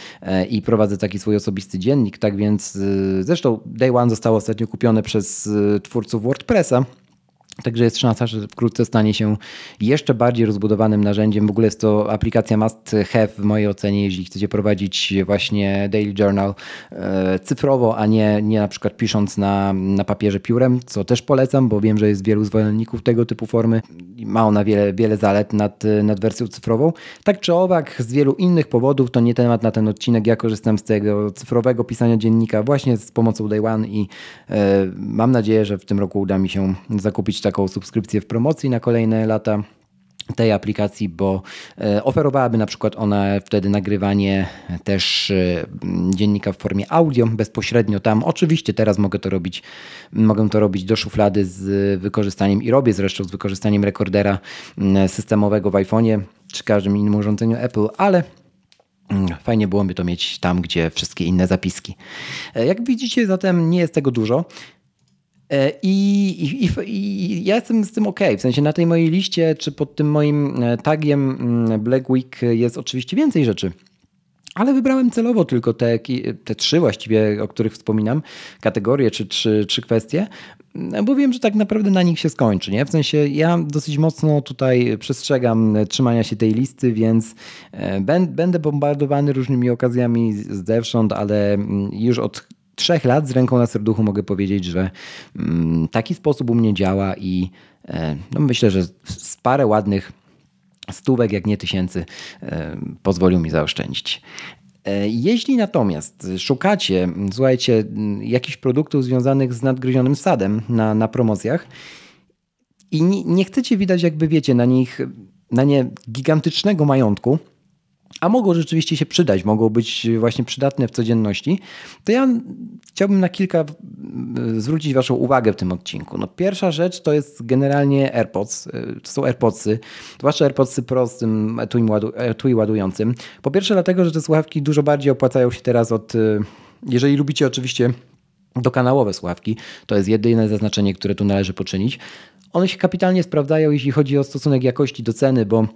i prowadzę taki swój osobisty dziennik, tak więc zresztą Day One zostało ostatnio kupione przez twórców WordPressa. Także jest szansa, że wkrótce stanie się jeszcze bardziej rozbudowanym narzędziem. W ogóle jest to aplikacja must have w mojej ocenie, jeśli chcecie prowadzić właśnie daily journal e, cyfrowo, a nie, nie na przykład pisząc na, na papierze piórem, co też polecam, bo wiem, że jest wielu zwolenników tego typu formy. Ma ona wiele, wiele zalet nad, nad wersją cyfrową. Tak czy owak, z wielu innych powodów, to nie temat na ten odcinek. Ja korzystam z tego cyfrowego pisania dziennika właśnie z pomocą Day One i e, mam nadzieję, że w tym roku uda mi się zakupić taką subskrypcję w promocji na kolejne lata tej aplikacji, bo oferowałaby na przykład ona wtedy nagrywanie też dziennika w formie audio bezpośrednio tam. Oczywiście teraz mogę to robić, mogę to robić do szuflady z wykorzystaniem i robię zresztą z wykorzystaniem rekordera systemowego w iPhone'ie czy każdym innym urządzeniu Apple, ale fajnie byłoby to mieć tam, gdzie wszystkie inne zapiski. Jak widzicie, zatem nie jest tego dużo. I, i, i ja jestem z tym okej. Okay. W sensie na tej mojej liście, czy pod tym moim tagiem Black Week jest oczywiście więcej rzeczy. Ale wybrałem celowo tylko te, te trzy właściwie, o których wspominam, kategorie czy trzy, trzy kwestie, bo wiem, że tak naprawdę na nich się skończy, nie? W sensie ja dosyć mocno tutaj przestrzegam trzymania się tej listy, więc będę bombardowany różnymi okazjami zewsząd, ale już od trzech lat z ręką na serduchu mogę powiedzieć, że taki sposób u mnie działa i no myślę, że z parę ładnych stówek, jak nie tysięcy, pozwolił mi zaoszczędzić. Jeśli natomiast szukacie, słuchajcie, jakichś produktów związanych z nadgryzionym sadem na, na promocjach i nie, nie chcecie widać, jakby wiecie, na nich na nie gigantycznego majątku, a mogą rzeczywiście się przydać, mogą być właśnie przydatne w codzienności, to ja chciałbym na kilka zwrócić waszą uwagę w tym odcinku. No, pierwsza rzecz to jest generalnie AirPods, to są AirPodsy, zwłaszcza AirPodsy Pro z tym etui ładującym. Po pierwsze dlatego, że te słuchawki dużo bardziej opłacają się teraz od, jeżeli lubicie oczywiście dokanałowe słuchawki, to jest jedyne zaznaczenie, które tu należy poczynić. One się kapitalnie sprawdzają, jeśli chodzi o stosunek jakości do ceny, bo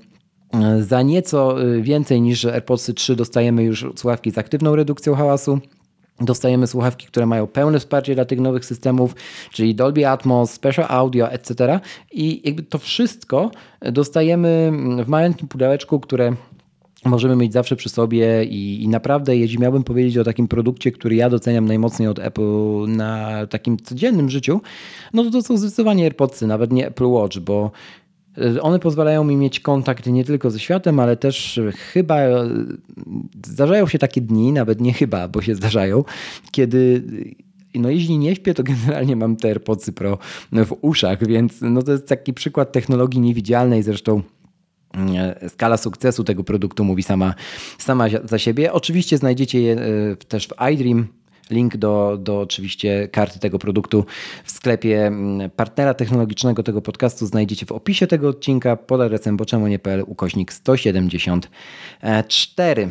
za nieco więcej niż AirPods trzy dostajemy już słuchawki z aktywną redukcją hałasu. Dostajemy słuchawki, które mają pełne wsparcie dla tych nowych systemów, czyli Dolby Atmos, Spatial Audio, et cetera. I jakby to wszystko dostajemy w maleńkim pudełeczku, które możemy mieć zawsze przy sobie i, i naprawdę, jeśli miałbym powiedzieć o takim produkcie, który ja doceniam najmocniej od Apple na takim codziennym życiu, no to to są zdecydowanie AirPodsy, nawet nie Apple Watch, bo one pozwalają mi mieć kontakt nie tylko ze światem, ale też chyba zdarzają się takie dni, nawet nie chyba, bo się zdarzają, kiedy no jeśli nie śpię, to generalnie mam te AirPodsy Pro w uszach, więc no to jest taki przykład technologii niewidzialnej, zresztą skala sukcesu tego produktu mówi sama, sama za siebie. Oczywiście znajdziecie je też w iDream. Link do, do oczywiście karty tego produktu w sklepie partnera technologicznego tego podcastu znajdziecie w opisie tego odcinka pod adresem boczemunie.pl ukośnik sto siedemdziesiąt cztery.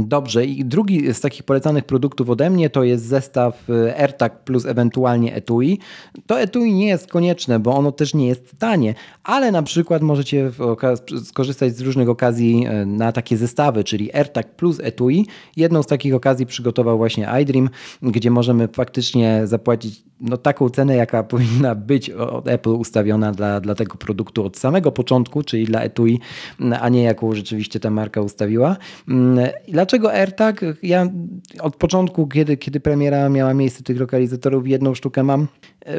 Dobrze, i drugi z takich polecanych produktów ode mnie to jest zestaw AirTag plus ewentualnie etui. To etui nie jest konieczne, bo ono też nie jest tanie, ale na przykład możecie skorzystać z różnych okazji na takie zestawy, czyli AirTag plus etui. Jedną z takich okazji przygotował właśnie iDream, gdzie możemy faktycznie zapłacić no, taką cenę, jaka powinna być od Apple ustawiona dla, dla tego produktu od samego początku, czyli dla etui, a nie jaką rzeczywiście ta marka ustawiła. Dlaczego AirTag? Ja od początku, kiedy, kiedy premiera miała miejsce tych lokalizatorów, jedną sztukę mam.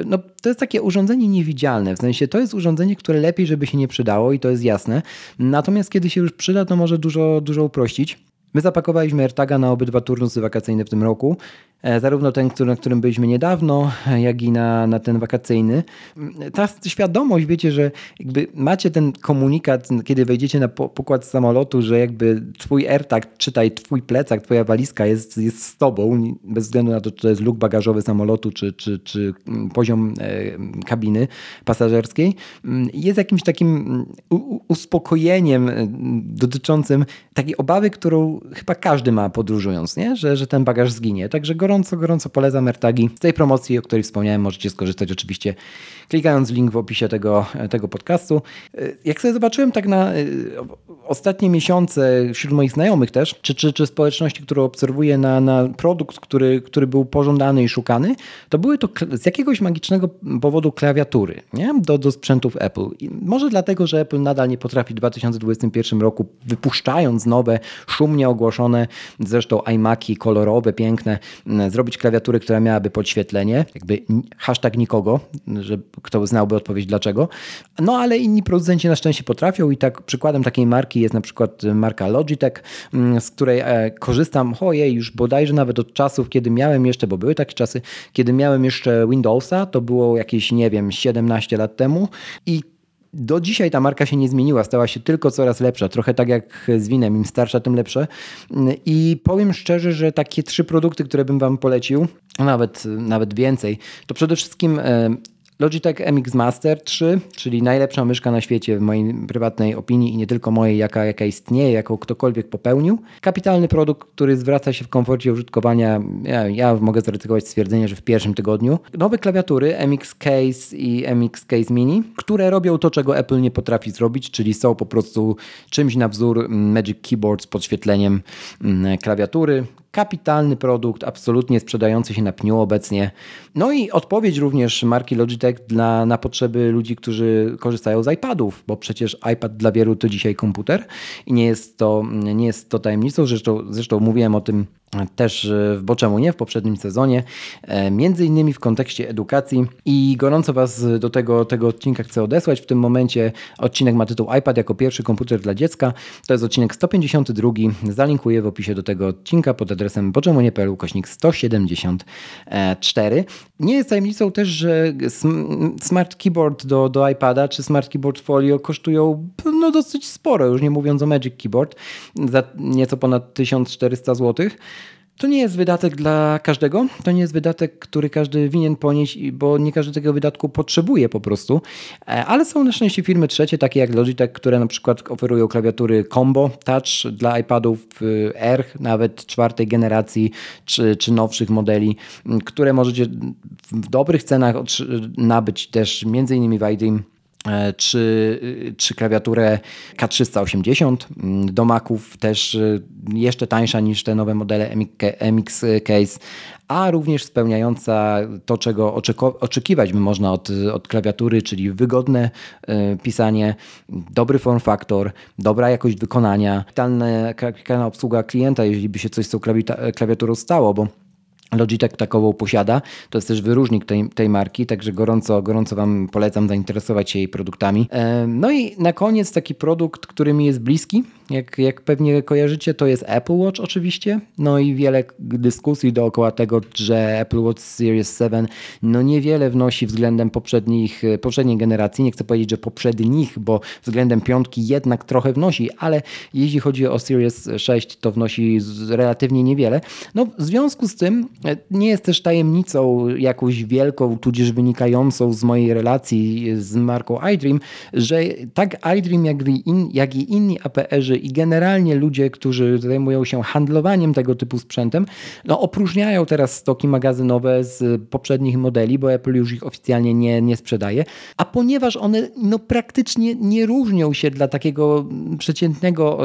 No, to jest takie urządzenie niewidzialne, w sensie to jest urządzenie, które lepiej, żeby się nie przydało i to jest jasne. Natomiast kiedy się już przyda, to może dużo, dużo uprościć. My zapakowaliśmy AirTaga na obydwa turnusy wakacyjne w tym roku. Zarówno ten, na którym byliśmy niedawno, jak i na, na ten wakacyjny. Ta świadomość, wiecie, że jakby macie ten komunikat, kiedy wejdziecie na pokład samolotu, że jakby twój AirTag, czytaj twój plecak, twoja walizka jest, jest z tobą, bez względu na to, czy to jest luk bagażowy samolotu, czy, czy, czy poziom kabiny pasażerskiej, jest jakimś takim uspokojeniem dotyczącym takiej obawy, którą chyba każdy ma podróżując, nie? Że, że ten bagaż zginie. Także gorąco Gorąco, gorąco polecam AirTagi. Z tej promocji, o której wspomniałem, możecie skorzystać oczywiście klikając link w opisie tego, tego podcastu. Jak sobie zobaczyłem tak na ostatnie miesiące wśród moich znajomych też, czy, czy, czy społeczności, którą obserwuję na, na produkt, który, który był pożądany i szukany, to były to z jakiegoś magicznego powodu klawiatury, nie? Do, do sprzętów Apple. I może dlatego, że Apple nadal nie potrafi w dwa tysiące dwudziestym pierwszym roku, wypuszczając nowe, szumnie ogłoszone, zresztą iMaki kolorowe, piękne, zrobić klawiaturę, która miałaby podświetlenie, jakby hashtag nikogo, że kto znałby odpowiedź dlaczego. No ale inni producenci na szczęście potrafią i tak przykładem takiej marki jest na przykład marka Logitech, z której korzystam, ojej, już bodajże nawet od czasów, kiedy miałem jeszcze, bo były takie czasy, kiedy miałem jeszcze Windowsa, to było jakieś, nie wiem, siedemnaście lat temu i do dzisiaj ta marka się nie zmieniła, stała się tylko coraz lepsza, trochę tak jak z winem, im starsza, tym lepsze. I powiem szczerze, że takie trzy produkty, które bym wam polecił, nawet, nawet więcej, to przede wszystkim Logitech M X Master trzy, czyli najlepsza myszka na świecie w mojej prywatnej opinii i nie tylko mojej, jaka, jaka istnieje, jaką ktokolwiek popełnił. Kapitalny produkt, który zwraca się w komforcie użytkowania, ja, ja mogę zaryzykować stwierdzenie, że w pierwszym tygodniu. Nowe klawiatury M X Case i M X Case Mini, które robią to, czego Apple nie potrafi zrobić, czyli są po prostu czymś na wzór Magic Keyboard z podświetleniem klawiatury. Kapitalny produkt, absolutnie sprzedający się na pniu obecnie. No i odpowiedź również marki Logitech dla, na potrzeby ludzi, którzy korzystają z iPadów, bo przecież iPad dla wielu to dzisiaj komputer i nie jest to, nie jest to tajemnicą. Zresztą, zresztą mówiłem o tym też w Boczemu nie, w poprzednim sezonie, między innymi w kontekście edukacji i gorąco was do tego, tego odcinka chcę odesłać. W tym momencie odcinek ma tytuł iPad jako pierwszy komputer dla dziecka. To jest odcinek sto pięćdziesiąt dwa. Zalinkuję w opisie do tego odcinka pod adresem boczemunie.pl ukośnik sto siedemdziesiąt cztery. Nie jest tajemnicą też, że smart keyboard do, do iPada czy smart keyboard folio kosztują no, dosyć sporo, już nie mówiąc o Magic Keyboard, za nieco ponad tysiąc czterysta złotych. To nie jest wydatek dla każdego, to nie jest wydatek, który każdy winien ponieść, bo nie każdy tego wydatku potrzebuje po prostu, ale są na szczęście firmy trzecie, takie jak Logitech, które na przykład oferują klawiatury Combo Touch dla iPadów R, nawet czwartej generacji czy, czy nowszych modeli, które możecie w dobrych cenach nabyć też między innymi w iDream. Czy, czy klawiaturę K trzysta osiemdziesiąt do Maców, też jeszcze tańsza niż te nowe modele M X Case, a również spełniająca to, czego oczekiwać by można od, od klawiatury, czyli wygodne pisanie, dobry form factor, dobra jakość wykonania, kapitalna obsługa klienta, jeżeli by się coś z tą klawiaturą stało, bo Logitech takową posiada. To jest też wyróżnik tej, tej marki, także gorąco, gorąco Wam polecam zainteresować się jej produktami. No i na koniec taki produkt, który mi jest bliski, jak, jak pewnie kojarzycie, to jest Apple Watch oczywiście. No i wiele dyskusji dookoła tego, że Apple Watch Series siedem no niewiele wnosi względem poprzednich, poprzedniej generacji. Nie chcę powiedzieć, że poprzednich, bo względem piątki jednak trochę wnosi, ale jeśli chodzi o Series sześć, to wnosi relatywnie niewiele. No w związku z tym nie jest też tajemnicą jakąś wielką, tudzież wynikającą z mojej relacji z marką iDream, że tak iDream, jak i, in, jak i inni A P R-zy i generalnie ludzie, którzy zajmują się handlowaniem tego typu sprzętem, no opróżniają teraz stoki magazynowe z poprzednich modeli, bo Apple już ich oficjalnie nie, nie sprzedaje, a ponieważ one no, praktycznie nie różnią się dla takiego przeciętnego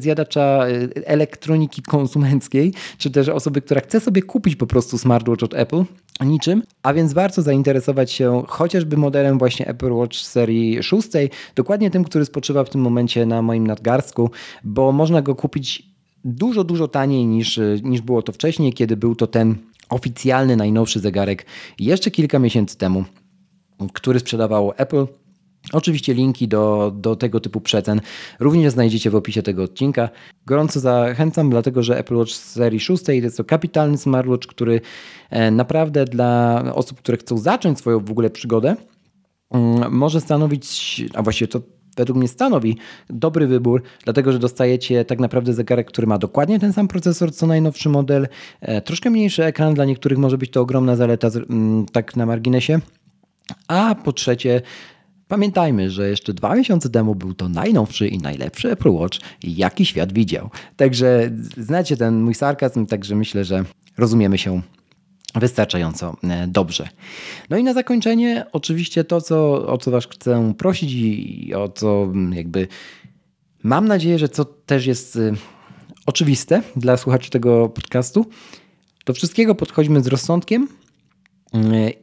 zjadacza elektroniki konsumenckiej, czy też osoby, która chce sobie kupić po prostu smartwatch od Apple niczym, a więc warto zainteresować się chociażby modelem właśnie Apple Watch serii sześć, dokładnie tym, który spoczywa w tym momencie na moim nadgarstku, bo można go kupić dużo, dużo taniej niż, niż było to wcześniej, kiedy był to ten oficjalny, najnowszy zegarek jeszcze kilka miesięcy temu, który sprzedawało Apple. Oczywiście linki do, do tego typu przecen również znajdziecie w opisie tego odcinka. Gorąco zachęcam, dlatego że Apple Watch serii sześć to jest to kapitalny smartwatch, który naprawdę dla osób, które chcą zacząć swoją w ogóle przygodę, może stanowić, a właściwie to według mnie stanowi dobry wybór, dlatego że dostajecie tak naprawdę zegarek, który ma dokładnie ten sam procesor co najnowszy model, troszkę mniejszy ekran, dla niektórych może być to ogromna zaleta, tak na marginesie, a po trzecie pamiętajmy, że jeszcze dwa miesiące temu był to najnowszy i najlepszy Apple Watch, jaki świat widział. Także znacie ten mój sarkazm, także myślę, że rozumiemy się wystarczająco dobrze. No i na zakończenie oczywiście to, co, o co Was chcę prosić i o co jakby mam nadzieję, że co też jest oczywiste dla słuchaczy tego podcastu, do wszystkiego podchodźmy z rozsądkiem.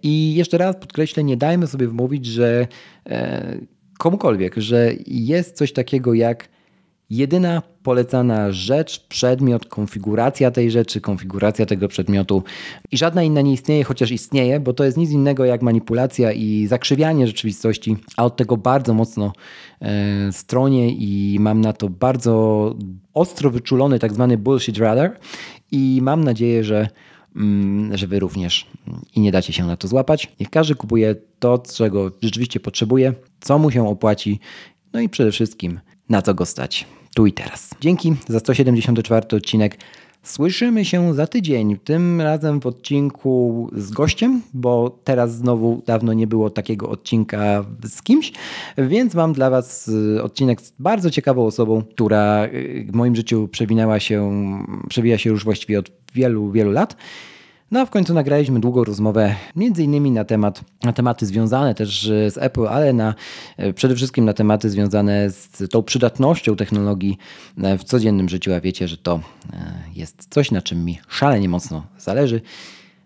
I jeszcze raz podkreślę, nie dajmy sobie wmówić, że komukolwiek, że jest coś takiego jak jedyna polecana rzecz, przedmiot, konfiguracja tej rzeczy, konfiguracja tego przedmiotu i żadna inna nie istnieje, chociaż istnieje, bo to jest nic innego jak manipulacja i zakrzywianie rzeczywistości, a od tego bardzo mocno e, stronie i mam na to bardzo ostro wyczulony tak zwany bullshit radar i mam nadzieję, że że Wy również i nie dacie się na to złapać. Niech każdy kupuje to, czego rzeczywiście potrzebuje, co mu się opłaci, no i przede wszystkim na co go stać tu i teraz. Dzięki za sto siedemdziesiąty czwarty odcinek. Słyszymy się za tydzień, tym razem w odcinku z gościem, bo teraz znowu dawno nie było takiego odcinka z kimś, więc mam dla Was odcinek z bardzo ciekawą osobą, która w moim życiu przewinęła się, przewija się już właściwie od wielu, wielu lat. No a w końcu nagraliśmy długą rozmowę między innymi na temat, na tematy związane też z Apple, ale na, przede wszystkim na tematy związane z tą przydatnością technologii w codziennym życiu, a wiecie, że to jest coś, na czym mi szalenie mocno zależy.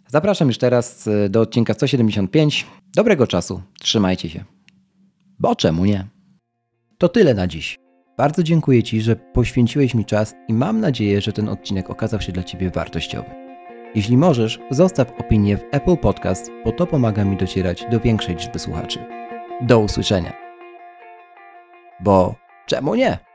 Zapraszam już teraz do odcinka sto siedemdziesiąt pięć. Dobrego czasu, trzymajcie się. Bo czemu nie? To tyle na dziś. Bardzo dziękuję Ci, że poświęciłeś mi czas i mam nadzieję, że ten odcinek okazał się dla Ciebie wartościowy. Jeśli możesz, zostaw opinię w Apple Podcast, bo to pomaga mi docierać do większej liczby słuchaczy. Do usłyszenia. Bo czemu nie?